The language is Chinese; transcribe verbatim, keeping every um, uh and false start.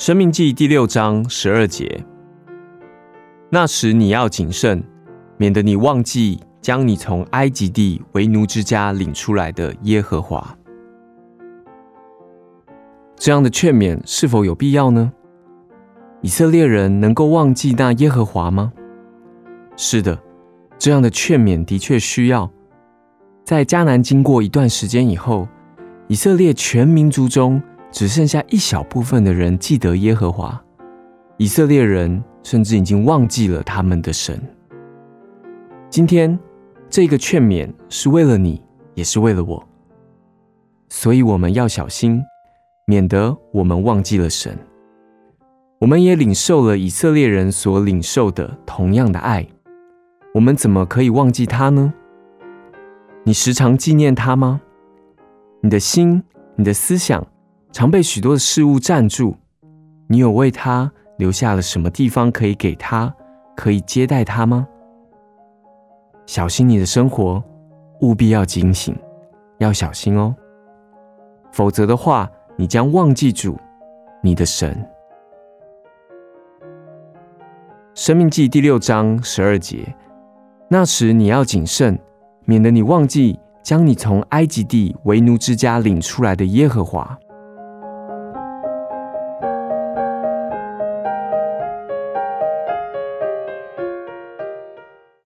生命记第六章十二节，那时你要谨慎，免得你忘记将你从埃及地为奴之家领出来的耶和华。这样的劝勉是否有必要呢？以色列人能够忘记那耶和华吗？是的，这样的劝勉的确需要。在迦南经过一段时间以后，以色列全民族中只剩下一小部分的人记得耶和华，以色列人甚至已经忘记了他们的神。今天这个劝勉是为了你，也是为了我，所以我们要小心，免得我们忘记了神。我们也领受了以色列人所领受的同样的爱，我们怎么可以忘记他呢？你时常纪念他吗？你的心，你的思想常被许多的事物占住，你有为他留下了什么地方可以给他，可以接待他吗？小心你的生活，务必要警醒，要小心哦，否则的话，你将忘记主，你的神。申命记第六章十二节，那时你要谨慎，免得你忘记将你从埃及地为奴之家领出来的耶和华。